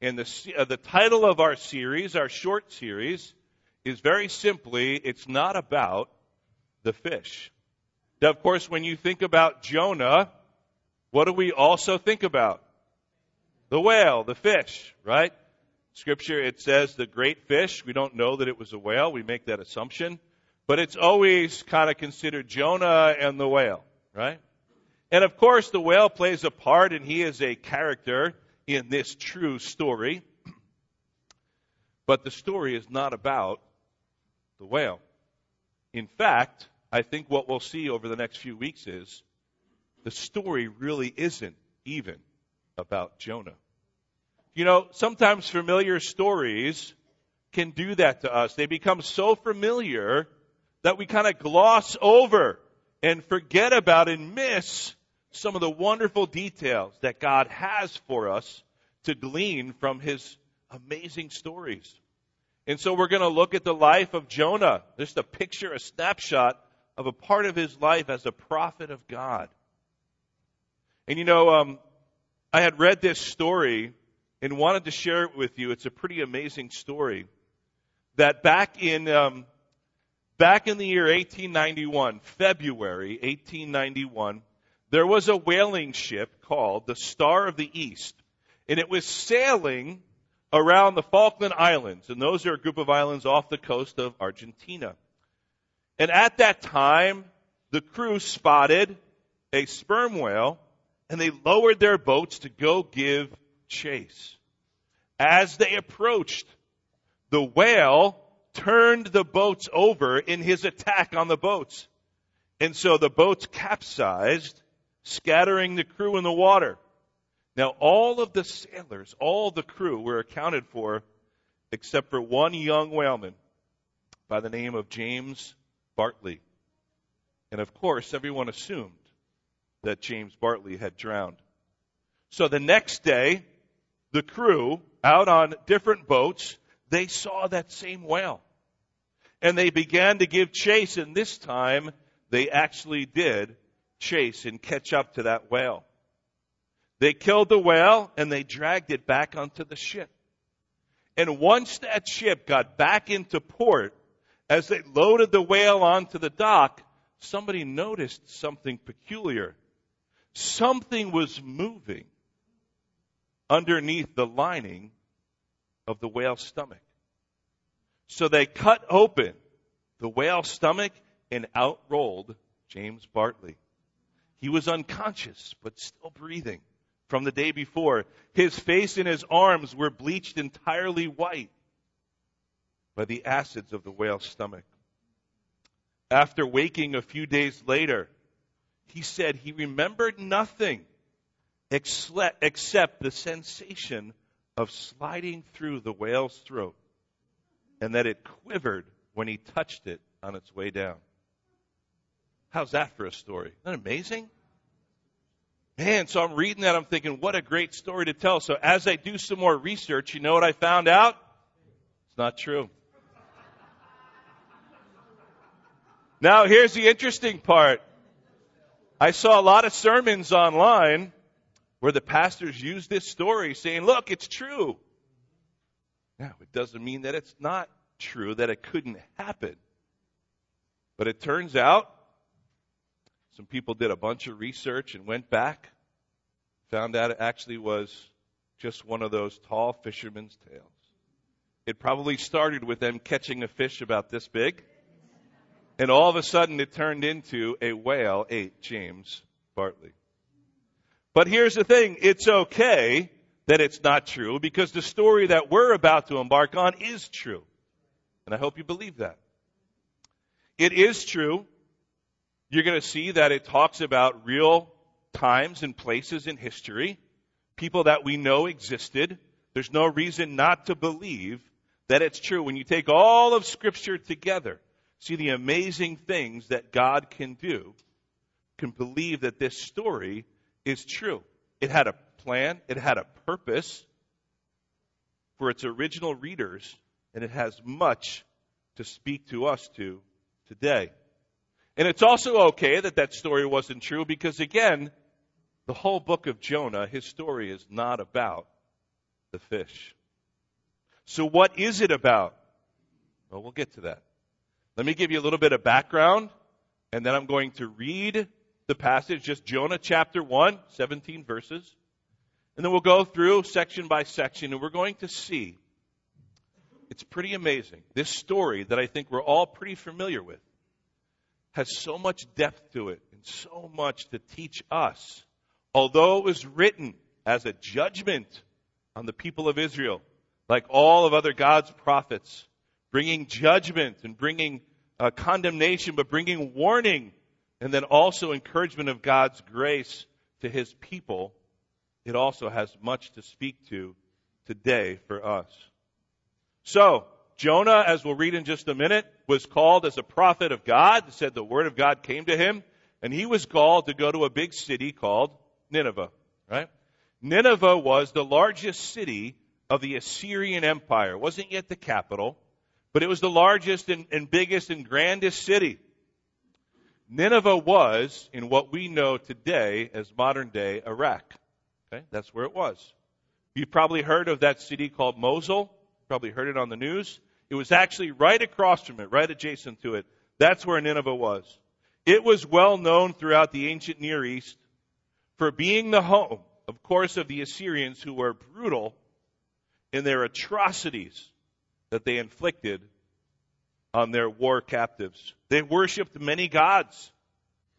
And the title of our series, our short series, is very simply, it's not about the fish. Now, of course, when you think about Jonah, what do we also think about? The whale, the fish, right? Scripture, it says the great fish. We don't know that it was a whale. We make that assumption. But it's always kind of considered Jonah and the whale, right? And, of course, the whale plays a part, and he is a character in this true story. But the story is not about the whale. In fact, I think what we'll see over the next few weeks is the story really isn't even about Jonah. You know, sometimes familiar stories can do that to us. They become so familiar that we kind of gloss over and forget about and miss some of the wonderful details that God has for us to glean from his amazing stories. And so we're going to look at the life of Jonah, just a picture, a snapshot of a part of his life as a prophet of God. And you know, I had read this story and wanted to share it with you. It's a pretty amazing story that back in the year 1891, February 1891, there was a whaling ship called the Star of the East, and it was sailing around the Falkland Islands, and those are a group of islands off the coast of Argentina. And at that time, the crew spotted a sperm whale, and they lowered their boats to go give chase. As they approached, the whale turned the boats over in his attack on the boats. And so the boats capsized, scattering the crew in the water. Now, all of the sailors, all the crew were accounted for, except for one young whaleman by the name of James Bartley. And of course, everyone assumed that James Bartley had drowned. So the next day, the crew, out on different boats, they saw that same whale. And they began to give chase, and this time, they actually did chase and catch up to that whale. They killed the whale, and they dragged it back onto the ship. And once that ship got back into port, as they loaded the whale onto the dock, somebody noticed something peculiar. Something was moving underneath the lining of the whale's stomach. So they cut open the whale's stomach, and out rolled James Bartley. He was unconscious, but still breathing from the day before. His face and his arms were bleached entirely white by the acids of the whale's stomach. After waking a few days later, he said he remembered nothing except the sensation of sliding through the whale's throat, and that it quivered when he touched it on its way down. How's that for a story? Isn't that amazing? Man, so I'm reading that, I'm thinking, what a great story to tell. So as I do some more research, you know what I found out? It's not true. Now, here's the interesting part. I saw a lot of sermons online where the pastors used this story saying, look, it's true. Now, it doesn't mean that it's not true, that it couldn't happen. But it turns out, some people did a bunch of research and went back, found out it actually was just one of those tall fisherman's tales. It probably started with them catching a fish about this big, and all of a sudden it turned into a whale ate James Bartley. But here's the thing, it's okay that it's not true, because the story that we're about to embark on is true. And I hope you believe that. It is true. You're going to see that it talks about real times and places in history, people that we know existed. There's no reason not to believe that it's true. When you take all of Scripture together, see the amazing things that God can do, can believe that this story is true. It had a plan, it had a purpose for its original readers, and it has much to speak to us to today. And it's also okay that that story wasn't true because, again, the whole book of Jonah, his story is not about the fish. So what is it about? Well, we'll get to that. Let me give you a little bit of background, and then I'm going to read the passage, just Jonah chapter 1, 17 verses. And then we'll go through section by section, and we're going to see. It's pretty amazing. This story that I think we're all pretty familiar with has so much depth to it and so much to teach us. Although it was written as a judgment on the people of Israel, like all of other God's prophets, bringing judgment and bringing condemnation, but bringing warning and then also encouragement of God's grace to his people, it also has much to speak to today for us. So, Jonah, as we'll read in just a minute, was called as a prophet of God. It said the word of God came to him, and he was called to go to a big city called Nineveh, right? Nineveh was the largest city of the Assyrian Empire. It wasn't yet the capital, but it was the largest and biggest and grandest city. Nineveh was in what we know today as modern-day Iraq. Okay, that's where it was. You've probably heard of that city called Mosul. Probably heard it on the news. It was actually right across from it, right adjacent to it. That's where Nineveh was. It was well known throughout the ancient Near East for being the home, of course, of the Assyrians, who were brutal in their atrocities that they inflicted on their war captives. They worshipped many gods.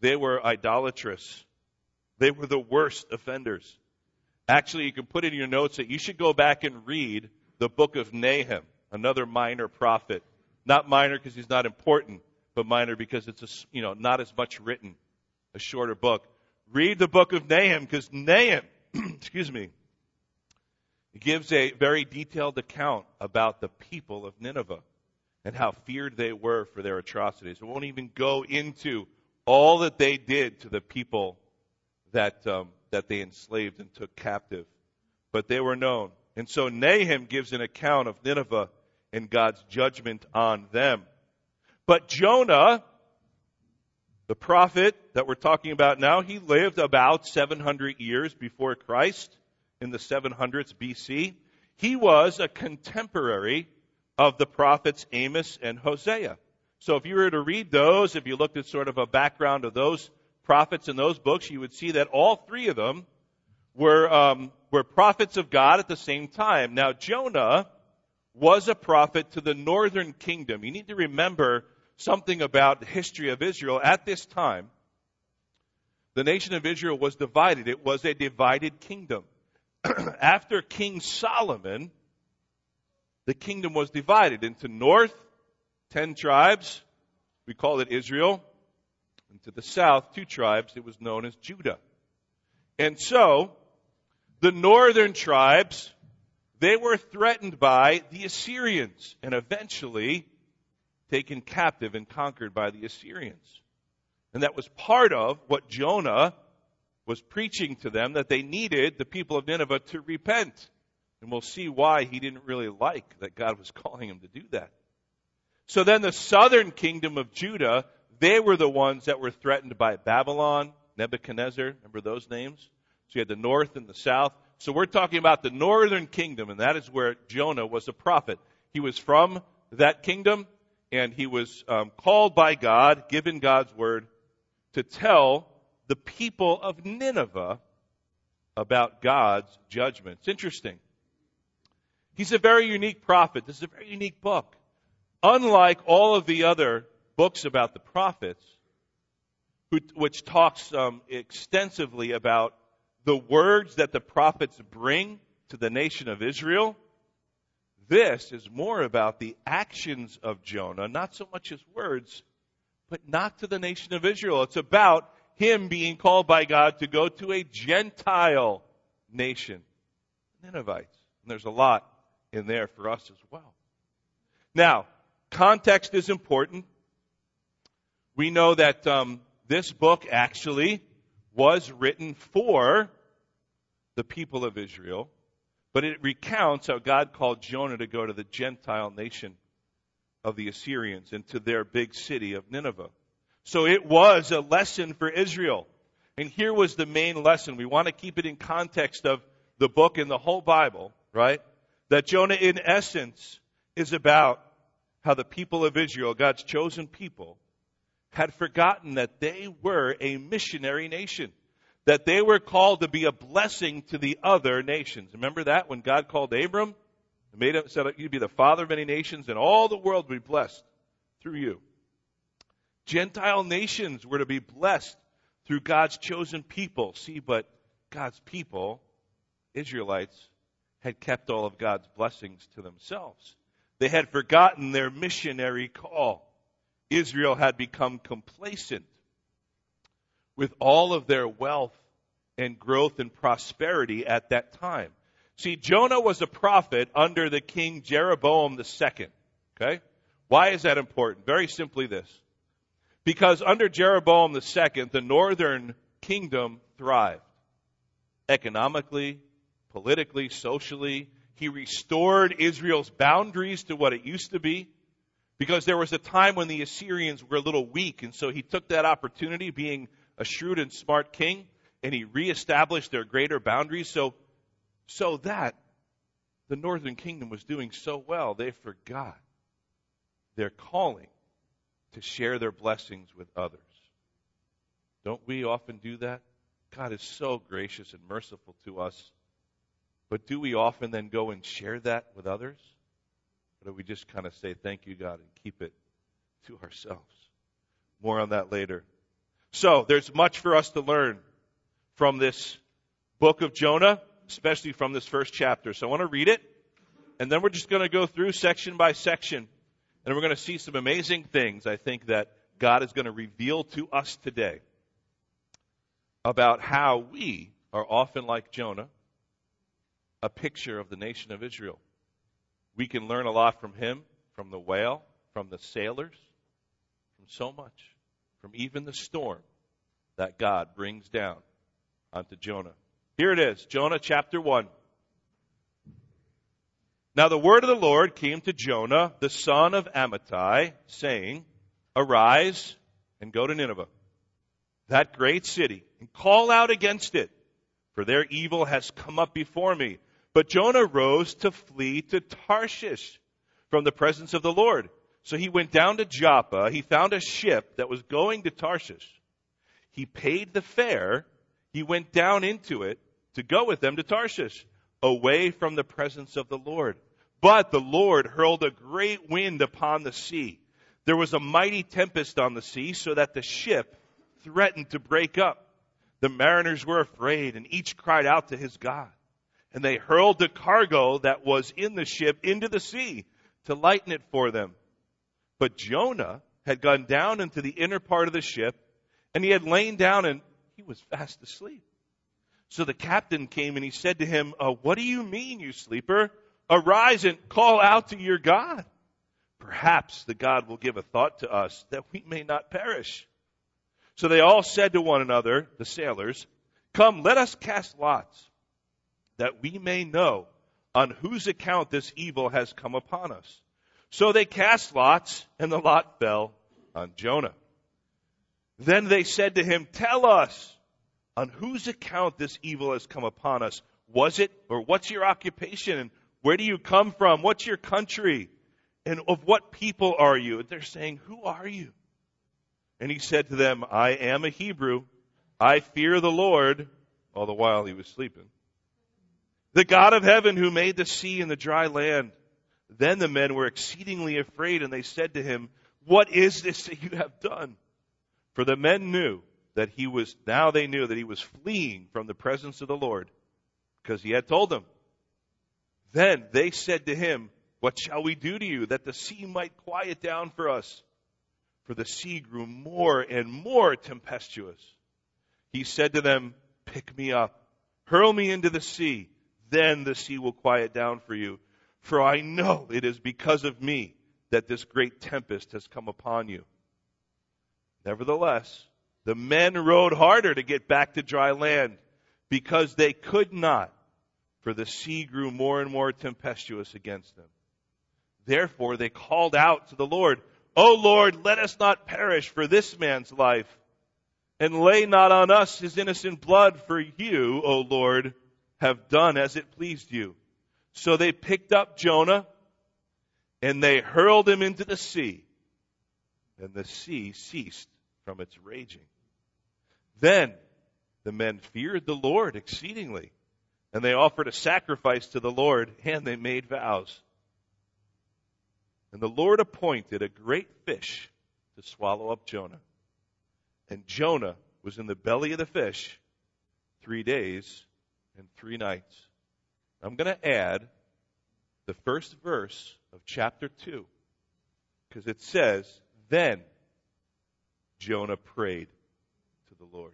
They were idolatrous. They were the worst offenders. Actually, you can put in your notes that you should go back and read the book of Nahum, another minor prophet. Not minor because he's not important, but minor because it's not as much written, a shorter book. Read the book of Nahum, because Nahum, gives a very detailed account about the people of Nineveh and how feared they were for their atrocities. We won't even go into all that they did to the people that they enslaved and took captive, but they were known. And so Nahum gives an account of Nineveh and God's judgment on them. But Jonah, the prophet that we're talking about now, he lived about 700 years before Christ, in the 700s BC. He was a contemporary of the prophets Amos and Hosea. So if you were to read those, if you looked at sort of a background of those prophets in those books, you would see that all three of them were prophets of God at the same time. Now, Jonah was a prophet to the northern kingdom. You need to remember something about the history of Israel. At this time, the nation of Israel was divided. It was a divided kingdom. After King Solomon, the kingdom was divided into north, 10 tribes. We call it Israel. And to the south, 2 tribes. It was known as Judah. And so, the northern tribes, they were threatened by the Assyrians and eventually taken captive and conquered by the Assyrians. And that was part of what Jonah was preaching to them, that they needed, the people of Nineveh, to repent. And we'll see why he didn't really like that God was calling him to do that. So then the southern kingdom of Judah, they were the ones that were threatened by Babylon, Nebuchadnezzar, remember those names? So you had the north and the south. So we're talking about the northern kingdom, and that is where Jonah was a prophet. He was from that kingdom, and he was called by God, given God's word, to tell the people of Nineveh about God's judgment. It's interesting. He's a very unique prophet. This is a very unique book. Unlike all of the other books about the prophets, which talks extensively about the words that the prophets bring to the nation of Israel, this is more about the actions of Jonah, not so much his words, but not to the nation of Israel. It's about him being called by God to go to a Gentile nation, Ninevites. And there's a lot in there for us as well. Now, context is important. We know that this book actually was written for the people of Israel, but it recounts how God called Jonah to go to the Gentile nation of the Assyrians and to their big city of Nineveh. So it was a lesson for Israel. And here was the main lesson. We want to keep it in context of the book and the whole Bible, right? that Jonah, in essence, is about how the people of Israel, God's chosen people, had forgotten that they were a missionary nation, that they were called to be a blessing to the other nations. Remember that when God called Abram, made him, said, you'd be the father of many nations, and all the world would be blessed through you. Gentile nations were to be blessed through God's chosen people. See, but God's people, Israelites, had kept all of God's blessings to themselves. They had forgotten their missionary call. Israel had become complacent with all of their wealth and growth and prosperity at that time. See, Jonah was a prophet under the king Jeroboam the Second. Okay? Why is that important? Very simply this. Because under Jeroboam the Second, the northern kingdom thrived economically, politically, socially. He restored Israel's boundaries to what it used to be, because there was a time when the Assyrians were a little weak, and so he took that opportunity, being a shrewd and smart king, and he reestablished their greater boundaries so that the northern kingdom was doing so well, they forgot their calling to share their blessings with others. Don't we often do that? God is so gracious and merciful to us, but do we often then go and share that with others? Or do we just kind of say, thank you, God, and keep it to ourselves? More on that later. So, there's much for us to learn from this book of Jonah, especially from this first chapter. So I want to read it, and then we're just going to go through section by section, and we're going to see some amazing things, I think, that God is going to reveal to us today about how we are often like Jonah, a picture of the nation of Israel. We can learn a lot from him, from the whale, from the sailors, from so much, from even the storm that God brings down onto Jonah. Here it is, Jonah chapter 1. Now the word of the Lord came to Jonah, the son of Amittai, saying, arise and go to Nineveh, that great city, and call out against it, for their evil has come up before me. But Jonah rose to flee to Tarshish from the presence of the Lord. So he went down to Joppa. He found a ship that was going to Tarshish. He paid the fare. He went down into it to go with them to Tarshish, away from the presence of the Lord. But the Lord hurled a great wind upon the sea. There was a mighty tempest on the sea, so that the ship threatened to break up. The mariners were afraid, and each cried out to his God. And they hurled the cargo that was in the ship into the sea to lighten it for them. But Jonah had gone down into the inner part of the ship, and he had lain down, and he was fast asleep. So the captain came, and he said to him, what do you mean, you sleeper? Arise and call out to your God. Perhaps the God will give a thought to us that we may not perish. So they all said to one another, the sailors, come, let us cast lots, that we may know on whose account this evil has come upon us. So they cast lots, and the lot fell on Jonah. Then they said to him, tell us, on whose account this evil has come upon us? Was it, or what's your occupation? And where do you come from? What's your country? And of what people are you? And they're saying, who are you? And he said to them, I am a Hebrew. I fear the Lord, all the while he was sleeping, the God of heaven, who made the sea and the dry land. Then the men were exceedingly afraid, and they said to him, what is this that you have done? For the men knew that he was fleeing from the presence of the Lord, because he had told them. Then they said to him, what shall we do to you, that the sea might quiet down for us? For the sea grew more and more tempestuous. He said to them, pick me up, hurl me into the sea. Then the sea will quiet down for you. For I know it is because of me that this great tempest has come upon you. Nevertheless, the men rowed harder to get back to dry land, because they could not, for the sea grew more and more tempestuous against them. Therefore they called out to the Lord, O Lord, let us not perish for this man's life, and lay not on us his innocent blood, for you, O Lord, have done as it pleased you. So they picked up Jonah and they hurled him into the sea. And the sea ceased from its raging. Then the men feared the Lord exceedingly, and they offered a sacrifice to the Lord, and they made vows. And the Lord appointed a great fish to swallow up Jonah. And Jonah was in the belly of the fish 3 days and 3 nights. I'm going to add the first verse of chapter 2, because it says, then Jonah prayed to the Lord.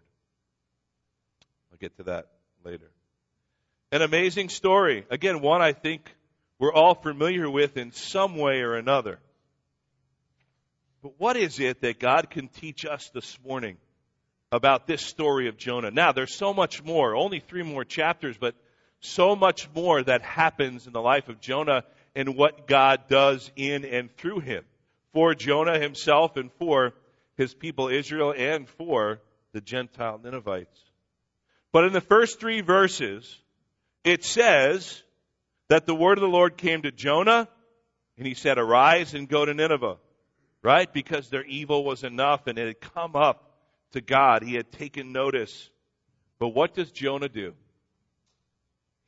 I'll get to that later. An amazing story. Again, one I think we're all familiar with in some way or another. But what is it that God can teach us this morning about this story of Jonah? Now, there's so much more, only 3 more chapters, but so much more that happens in the life of Jonah and what God does in and through him, for Jonah himself and for his people Israel and for the Gentile Ninevites. But in the first 3 verses, it says that the word of the Lord came to Jonah and he said, arise and go to Nineveh, right? Because their evil was enough and it had come up to God. He had taken notice. But what does Jonah do?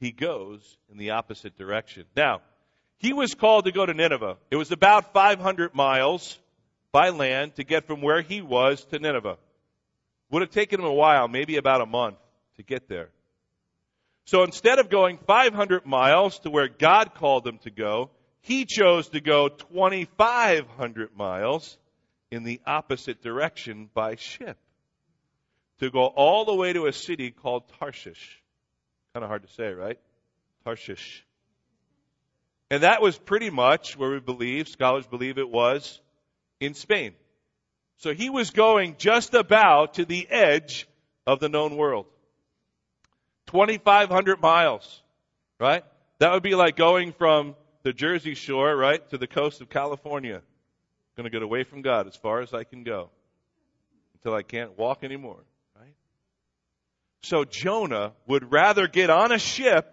He goes in the opposite direction. Now, he was called to go to Nineveh. It was about 500 miles by land to get from where he was to Nineveh. Would have taken him a while, maybe about a month to get there. So instead of going 500 miles to where God called him to go, he chose to go 2,500 miles in the opposite direction by ship to go all the way to a city called Tarshish. Kind of hard to say, right? Tarshish. And that was pretty much where we believe, scholars believe it was, in Spain. So he was going just about to the edge of the known world. 2,500 miles, right? That would be like going from the Jersey Shore, right, to the coast of California. I'm going to get away from God as far as I can go until I can't walk anymore. So Jonah would rather get on a ship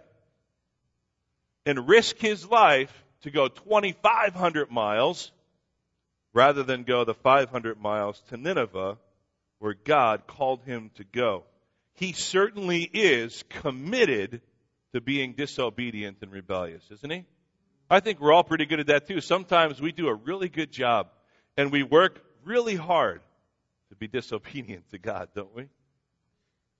and risk his life to go 2,500 miles rather than go the 500 miles to Nineveh where God called him to go. He certainly is committed to being disobedient and rebellious, isn't he? I think we're all pretty good at that too. Sometimes we do a really good job and we work really hard to be disobedient to God, don't we?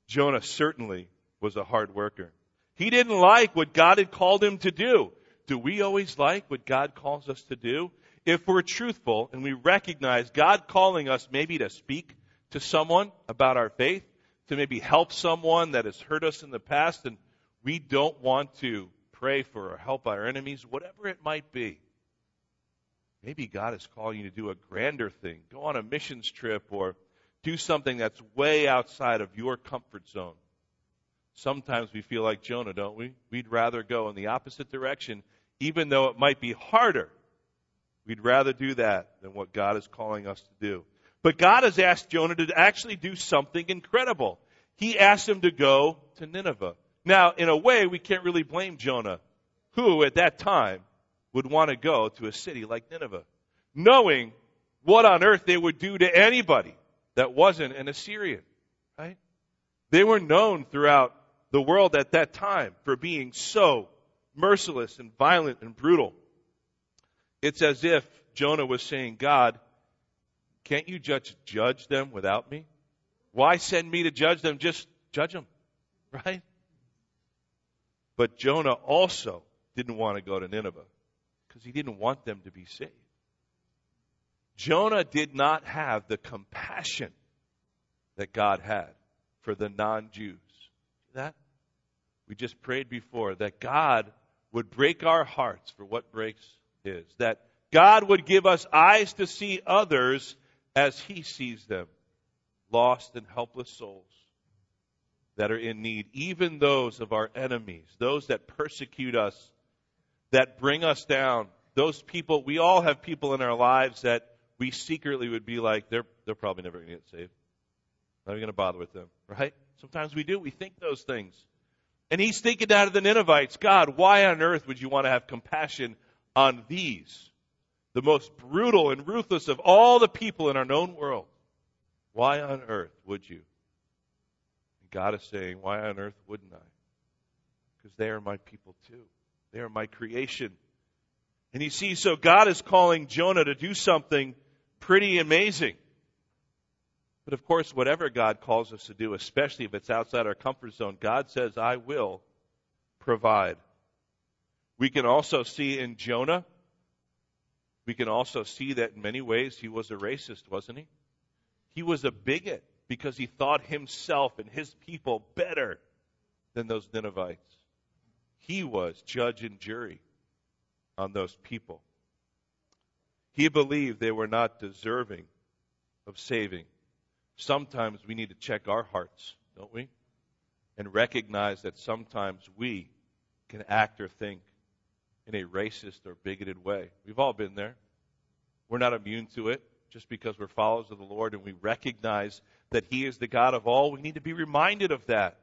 Jonah certainly was a hard worker. He didn't like what God had called him to do. Do we always like what God calls us to do? If we're truthful and we recognize God calling us maybe to speak to someone about our faith, to maybe help someone that has hurt us in the past, and we don't want to pray for or help our enemies, whatever it might be. Maybe God is calling you to do a grander thing. Go on a missions trip or do something that's way outside of your comfort zone. Sometimes we feel like Jonah, don't we? We'd rather go in the opposite direction, even though it might be harder. We'd rather do that than what God is calling us to do. But God has asked Jonah to actually do something incredible. He asked him to go to Nineveh. Now, in a way, we can't really blame Jonah, who at that time would want to go to a city like Nineveh, knowing what on earth they would do to anybody that wasn't an Assyrian, right? They were known throughout the world at that time for being so merciless and violent and brutal. It's as if Jonah was saying, God, can't you just judge them without me? Why send me to judge them? Just judge them, right? But Jonah also didn't want to go to Nineveh because he didn't want them to be saved. Jonah did not have the compassion that God had for the non-Jews. See that? We just prayed before that God would break our hearts for what breaks his. That God would give us eyes to see others as he sees them, lost and helpless souls that are in need, even those of our enemies, those that persecute us, that bring us down. Those people, we all have people in our lives that we secretly would be like, they're probably never going to get saved. Not even going to bother with them, right? Sometimes we do. We think those things. And he's thinking down to the Ninevites, God, why on earth would you want to have compassion on these, the most brutal and ruthless of all the people in our known world? Why on earth would you? And God is saying, why on earth wouldn't I? Because they are my people too. They are my creation. And you see, so God is calling Jonah to do something pretty amazing. But of course, whatever God calls us to do, especially if it's outside our comfort zone, God says, I will provide. We can also see in Jonah, we can also see that in many ways he was a racist, wasn't he? He was a bigot because he thought himself and his people better than those Ninevites. He was judge and jury on those people. He believed they were not deserving of saving. Sometimes we need to check our hearts, don't we? And recognize that sometimes we can act or think in a racist or bigoted way. We've all been there. We're not immune to it just because we're followers of the Lord and we recognize that He is the God of all. We need to be reminded of that.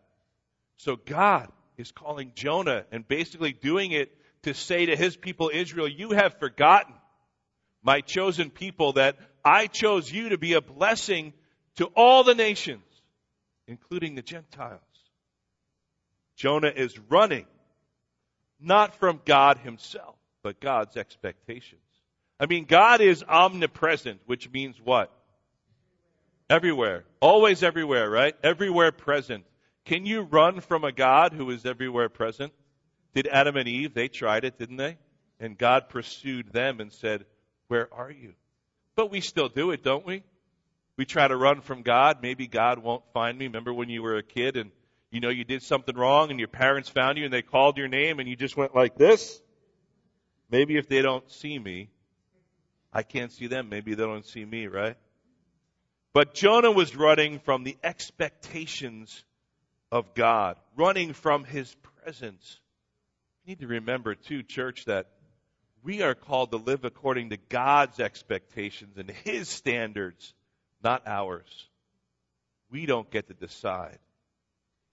So God is calling Jonah and basically doing it to say to His people, Israel, you have forgotten, my chosen people, that I chose you to be a blessing to all the nations, including the Gentiles. Jonah is running, not from God Himself, but God's expectations. I mean, God is omnipresent, which means what? Everywhere. Always everywhere, right? Everywhere present. Can you run from a God who is everywhere present? Did Adam and Eve, they tried it, didn't they? And God pursued them and said, where are you? But we still do it, don't we? We try to run from God. Maybe God won't find me. Remember when you were a kid and you know you did something wrong and your parents found you and they called your name and you just went like this? Maybe if they don't see me, I can't see them. Maybe they don't see me, right? But Jonah was running from the expectations of God, running from His presence. You need to remember, too, church, that we are called to live according to God's expectations and His standards, not ours. We don't get to decide.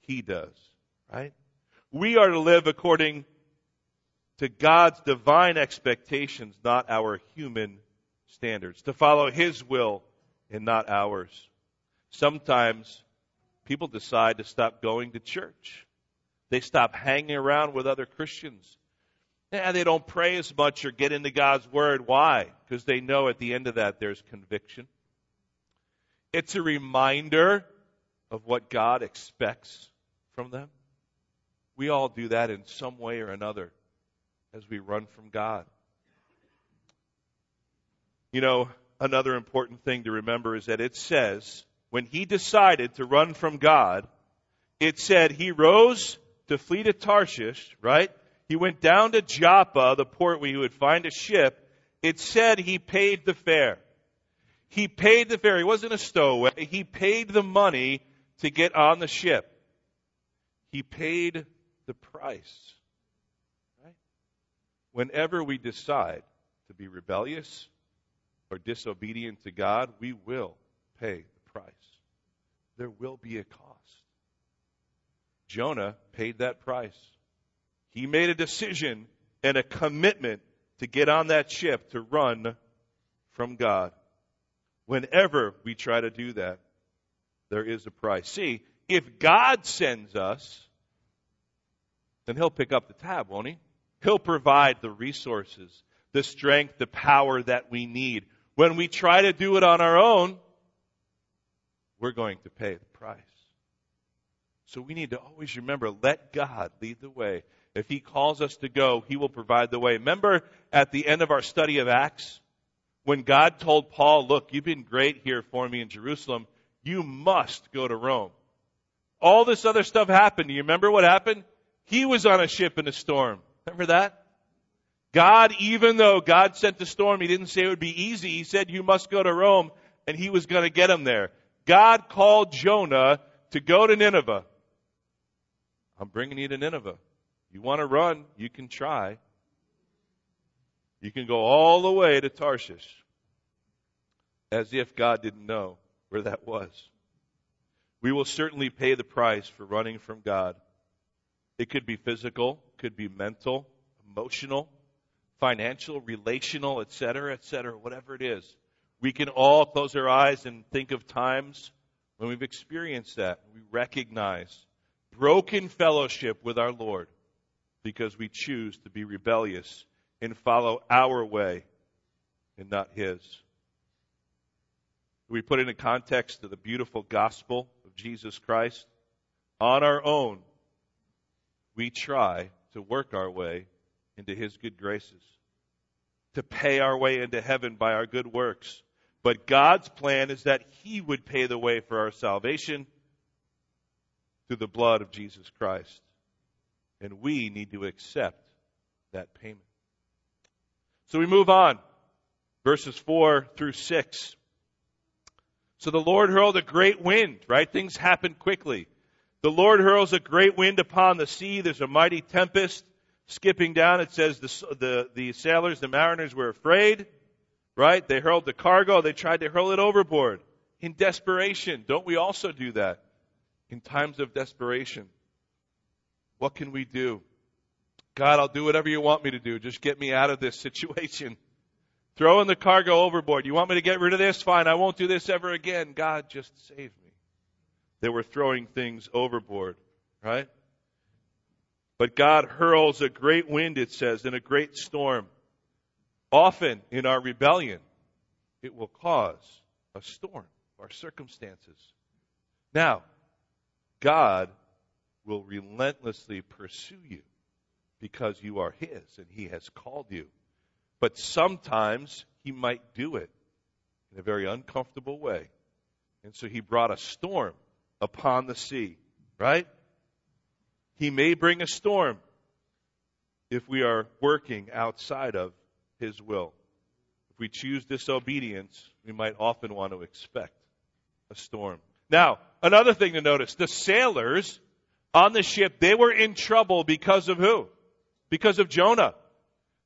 He does, right? We are to live according to God's divine expectations, not our human standards. To follow His will and not ours. Sometimes people decide to stop going to church. They stop hanging around with other Christians. Yeah, they don't pray as much or get into God's Word. Why? Because they know at the end of that there's conviction. It's a reminder of what God expects from them. We all do that in some way or another as we run from God. You know, another important thing to remember is that it says, when he decided to run from God, it said he rose to flee to Tarshish, right? He went down to Joppa, the port where he would find a ship. It said he paid the fare. He paid the fare. He wasn't a stowaway. He paid the money to get on the ship. He paid the price. Right? Whenever we decide to be rebellious or disobedient to God, we will pay the price. There will be a cost. Jonah paid that price. He made a decision and a commitment to get on that ship to run from God. Whenever we try to do that, there is a price. See, if God sends us, then He'll pick up the tab, won't He? He'll provide the resources, the strength, the power that we need. When we try to do it on our own, we're going to pay the price. So we need to always remember, let God lead the way. If He calls us to go, He will provide the way. Remember at the end of our study of Acts, when God told Paul, look, you've been great here for me in Jerusalem. You must go to Rome. All this other stuff happened. Do you remember what happened? He was on a ship in a storm. Remember that? God, even though God sent the storm, He didn't say it would be easy. He said, you must go to Rome, and He was going to get him there. God called Jonah to go to Nineveh. I'm bringing you to Nineveh. You want to run, you can try. You can go all the way to Tarshish, as if God didn't know where that was. We will certainly pay the price for running from God. It could be physical, could be mental, emotional, financial, relational, et cetera, whatever it is. We can all close our eyes and think of times when we've experienced that. We recognize broken fellowship with our Lord because we choose to be rebellious and follow our way and not His. We put into context of the beautiful gospel of Jesus Christ. On our own, we try to work our way into His good graces, to pay our way into heaven by our good works. But God's plan is that He would pay the way for our salvation through the blood of Jesus Christ. And we need to accept that payment. So we move on. Verses 4 through 6. So the Lord hurled a great wind, right? Things happen quickly. The Lord hurls a great wind upon the sea. There's a mighty tempest. Skipping down, it says the sailors, the mariners were afraid, right? They hurled the cargo. They tried to hurl it overboard in desperation. Don't we also do that in times of desperation? What can we do? God, I'll do whatever you want me to do. Just get me out of this situation. Throw in the cargo overboard. You want me to get rid of this? Fine, I won't do this ever again. God, just save me. They were throwing things overboard, right? But God hurls a great wind, it says, and a great storm. Often in our rebellion, it will cause a storm, our circumstances. Now, God will relentlessly pursue you because you are His and He has called you. But sometimes He might do it in a very uncomfortable way. And so He brought a storm upon the sea, right? He may bring a storm if we are working outside of His will. If we choose disobedience, we might often want to expect a storm. Now, another thing to notice, the sailors on the ship, they were in trouble because of who? Because of Jonah.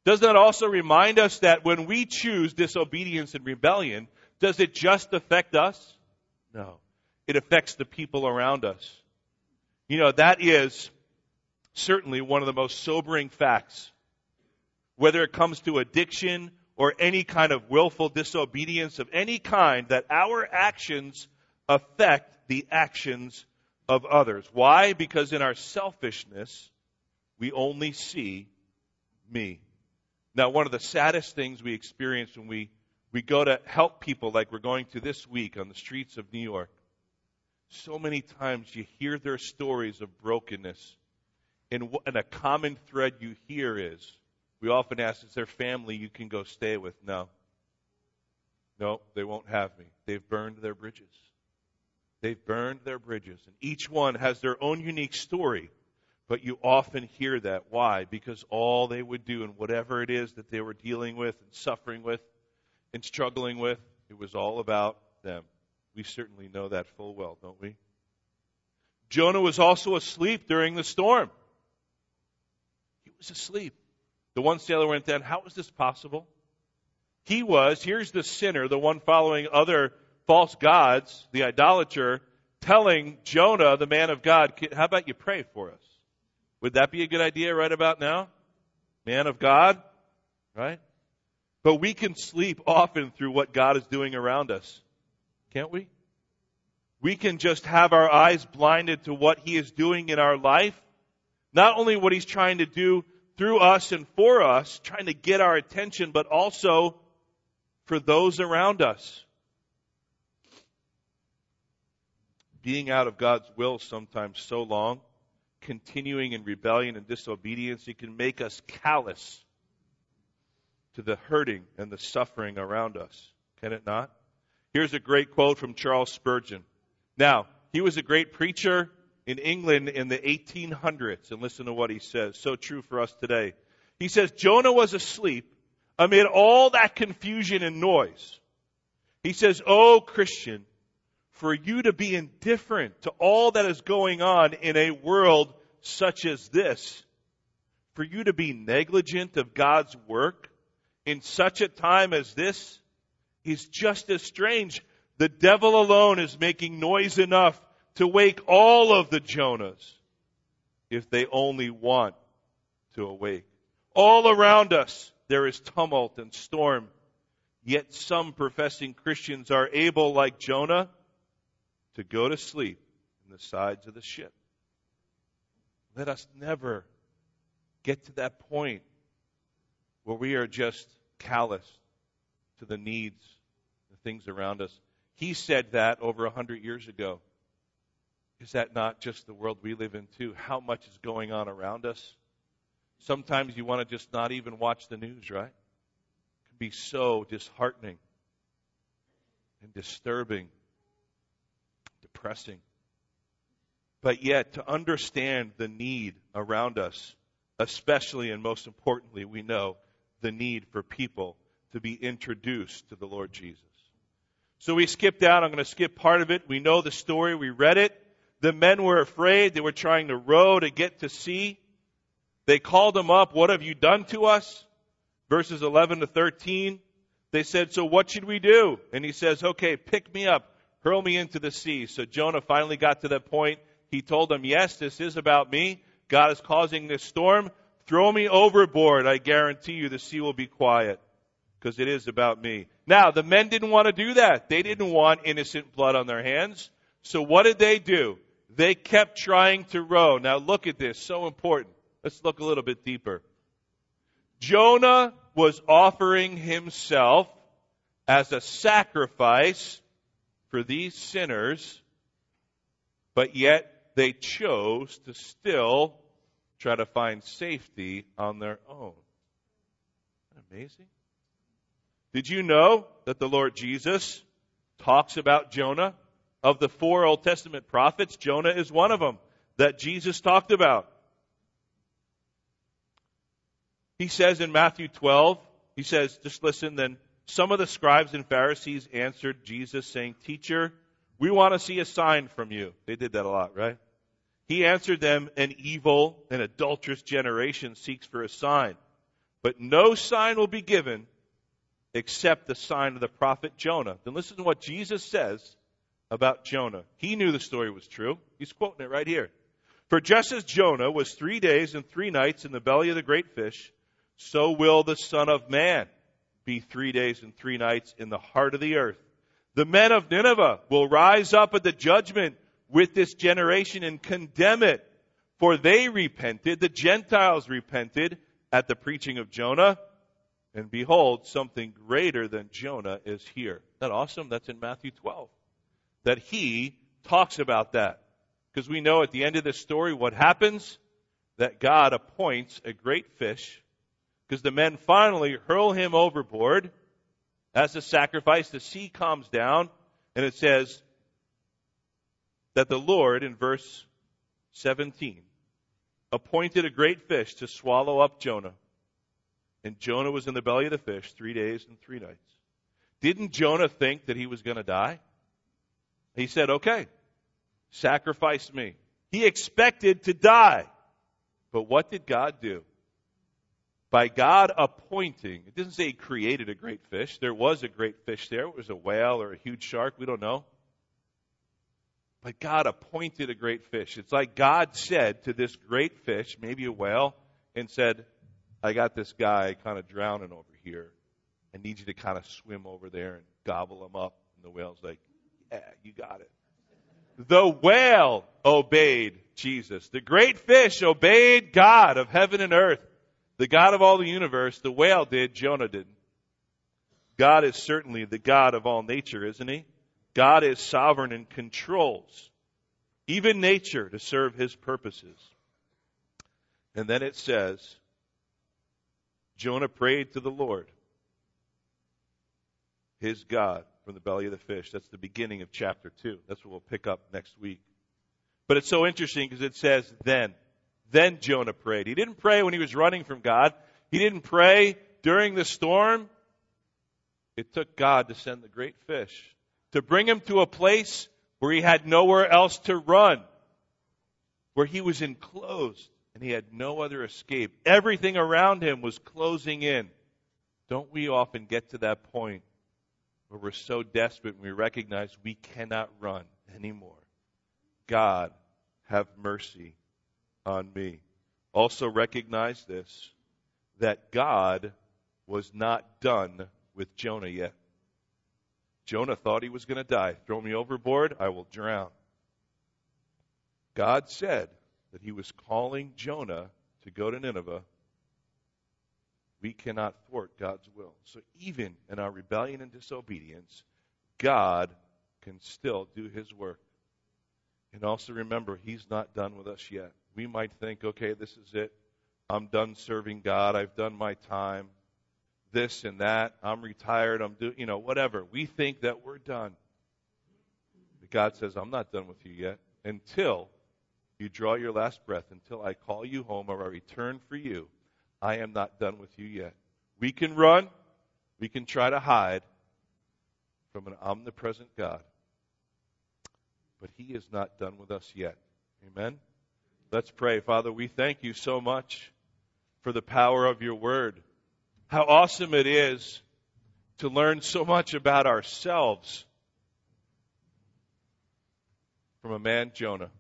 Does that also remind us that when we choose disobedience and rebellion, does it just affect us? No. It affects the people around us. You know, that is certainly one of the most sobering facts. Whether it comes to addiction or any kind of willful disobedience of any kind, that our actions affect the actions of others. Why? Because in our selfishness, we only see me. Now, one of the saddest things we experience when we go to help people like we're going to this week on the streets of New York, so many times you hear their stories of brokenness. And a common thread you hear is, we often ask, is there family you can go stay with? No, they won't have me. They've burned their bridges. And each one has their own unique story. But you often hear that. Why? Because all they would do and whatever it is that they were dealing with and suffering with and struggling with, it was all about them. We certainly know that full well, don't we? Jonah was also asleep during the storm. He was asleep. The one sailor went down. How is this possible? Here's the sinner, the one following other false gods, the idolater, telling Jonah, the man of God, how about you pray for us? Would that be a good idea right about now? Man of God, right? But we can sleep often through what God is doing around us, can't we? We can just have our eyes blinded to what He is doing in our life. Not only what He's trying to do through us and for us, trying to get our attention, but also for those around us. Being out of God's will sometimes so long, continuing in rebellion and disobedience, it can make us callous to the hurting and the suffering around us. Can it not? Here's a great quote from Charles Spurgeon. Now, he was a great preacher in England in the 1800s, and listen to what he says. So true for us today. He says, Jonah was asleep amid all that confusion and noise. He says, oh, Christian, for you to be indifferent to all that is going on in a world such as this, for you to be negligent of God's work in such a time as this is just as strange. The devil alone is making noise enough to wake all of the Jonahs. if they only want to awake. All around us there is tumult and storm, yet some professing Christians are able, like Jonah, to go to sleep in the sides of the ship. Let us never get to that point where we are just callous to the needs, the things around us. He said that over 100 years ago. Is that not just the world we live in too? How much is going on around us? Sometimes you want to just not even watch the news, right? It can be so disheartening and disturbing, depressing. But yet, to understand the need around us, especially and most importantly, we know the need for people to be introduced to the Lord Jesus. So we skipped out. I'm going to skip part of it. We know the story. We read it. The men were afraid. They were trying to row to get to sea. They called him up. What have you done to us? Verses 11 to 13. They said, so what should we do? And he says, okay, pick me up. Hurl me into the sea. So Jonah finally got to that point. He told them, yes, this is about me. God is causing this storm. Throw me overboard. I guarantee you the sea will be quiet because it is about me. Now, the men didn't want to do that. They didn't want innocent blood on their hands. So what did they do? They kept trying to row. Now look at this. So important. Let's look a little bit deeper. Jonah was offering himself as a sacrifice for these sinners, but yet they chose to still try to find safety on their own. Isn't that amazing? Did you know that the Lord Jesus talks about Jonah? Of the 4 Old Testament prophets, Jonah is one of them that Jesus talked about. He says in Matthew 12, he says, just listen, then some of the scribes and Pharisees answered Jesus saying, teacher, we want to see a sign from you. They did that a lot, right? He answered them, an evil and adulterous generation seeks for a sign, but no sign will be given except the sign of the prophet Jonah. Then listen to what Jesus says about Jonah. He knew the story was true. He's quoting it right here. For just as Jonah was 3 days and 3 nights in the belly of the great fish, so will the Son of Man be 3 days and 3 nights in the heart of the earth. The men of Nineveh will rise up at the judgment with this generation and condemn it. For they repented, the Gentiles repented at the preaching of Jonah. And behold, something greater than Jonah is here. Isn't that awesome? That's in Matthew 12. That he talks about that. Because we know at the end of this story what happens? That God appoints a great fish. Because the men finally hurl him overboard. As a sacrifice, the sea calms down. And it says that the Lord, in verse 17, appointed a great fish to swallow up Jonah. And Jonah was in the belly of the fish 3 days and 3 nights. Didn't Jonah think that he was going to die? He said, okay, sacrifice me. He expected to die. But what did God do? By God appointing, it doesn't say he created a great fish. There was a great fish there. It was a whale or a huge shark. We don't know. But God appointed a great fish. It's like God said to this great fish, maybe a whale, and said, I got this guy kind of drowning over here. I need you to kind of swim over there and gobble him up. And the whale's like, yeah, you got it. The whale obeyed Jesus. The great fish obeyed God of heaven and earth. The God of all the universe. The whale did. Jonah didn't. God is certainly the God of all nature, isn't he? God is sovereign and controls even nature to serve his purposes. And then it says, Jonah prayed to the Lord, his God, from the belly of the fish. That's the beginning of chapter 2. That's what we'll pick up next week. But it's so interesting because it says then. Then Jonah prayed. He didn't pray when he was running from God. He didn't pray during the storm. It took God to send the great fish to bring him to a place where he had nowhere else to run, where he was enclosed and he had no other escape. Everything around him was closing in. Don't we often get to that point where we're so desperate and we recognize we cannot run anymore? God, have mercy on me. Also recognize this, that God was not done with Jonah yet. Jonah thought he was going to die. Throw me overboard, I will drown. God said that he was calling Jonah to go to Nineveh. We cannot thwart God's will. So even in our rebellion and disobedience, God can still do his work. And also remember, he's not done with us yet. We might think, okay, this is it. I'm done serving God. I've done my time. This and that. I'm retired. I'm doing, whatever. We think that we're done. But God says, I'm not done with you yet. Until you draw your last breath, until I call you home or I return for you, I am not done with you yet. We can run. We can try to hide from an omnipresent God. But he is not done with us yet. Amen? Let's pray. Father, we thank you so much for the power of your word. How awesome it is to learn so much about ourselves from a man, Jonah.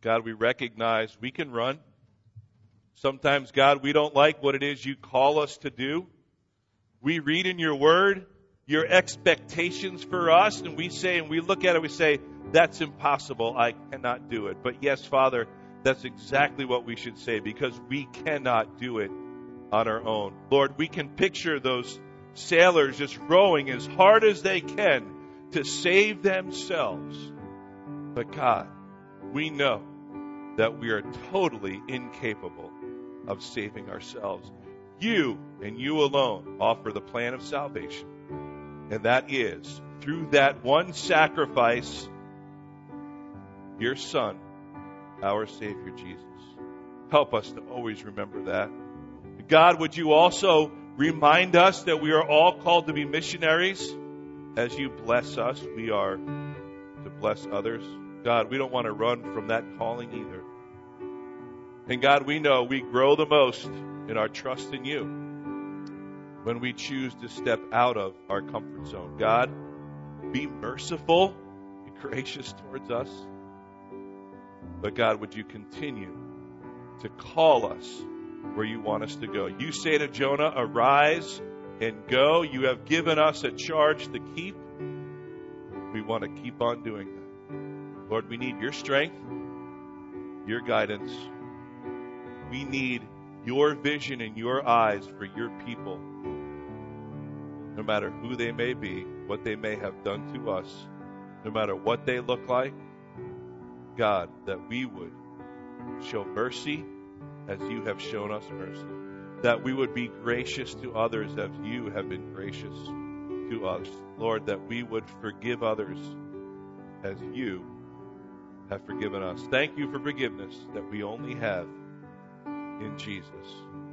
God, we recognize we can run. Sometimes, God, we don't like what it is you call us to do. We read in your word your expectations for us, and we look at it, we say, that's impossible. I cannot do it. But yes, Father, that's exactly what we should say, because we cannot do it on our own. Lord, we can picture those sailors just rowing as hard as they can to save themselves. But God, we know that we are totally incapable of saving ourselves. You and you alone offer the plan of salvation. And that is, through that one sacrifice, your Son, our Savior Jesus. Help us to always remember that. God, would you also remind us that we are all called to be missionaries? As you bless us, we are to bless others. God, we don't want to run from that calling either. And God, we know we grow the most in our trust in you when we choose to step out of our comfort zone. God, be merciful and gracious towards us. But God, would you continue to call us where you want us to go? You say to Jonah, arise and go. You have given us a charge to keep. We want to keep on doing that. Lord, we need your strength, your guidance. We need your vision and your eyes for your people. No matter who they may be, what they may have done to us, no matter what they look like, God, that we would show mercy as you have shown us mercy. That we would be gracious to others as you have been gracious to us. Lord, that we would forgive others as you have forgiven us. Thank you for forgiveness that we only have in Jesus.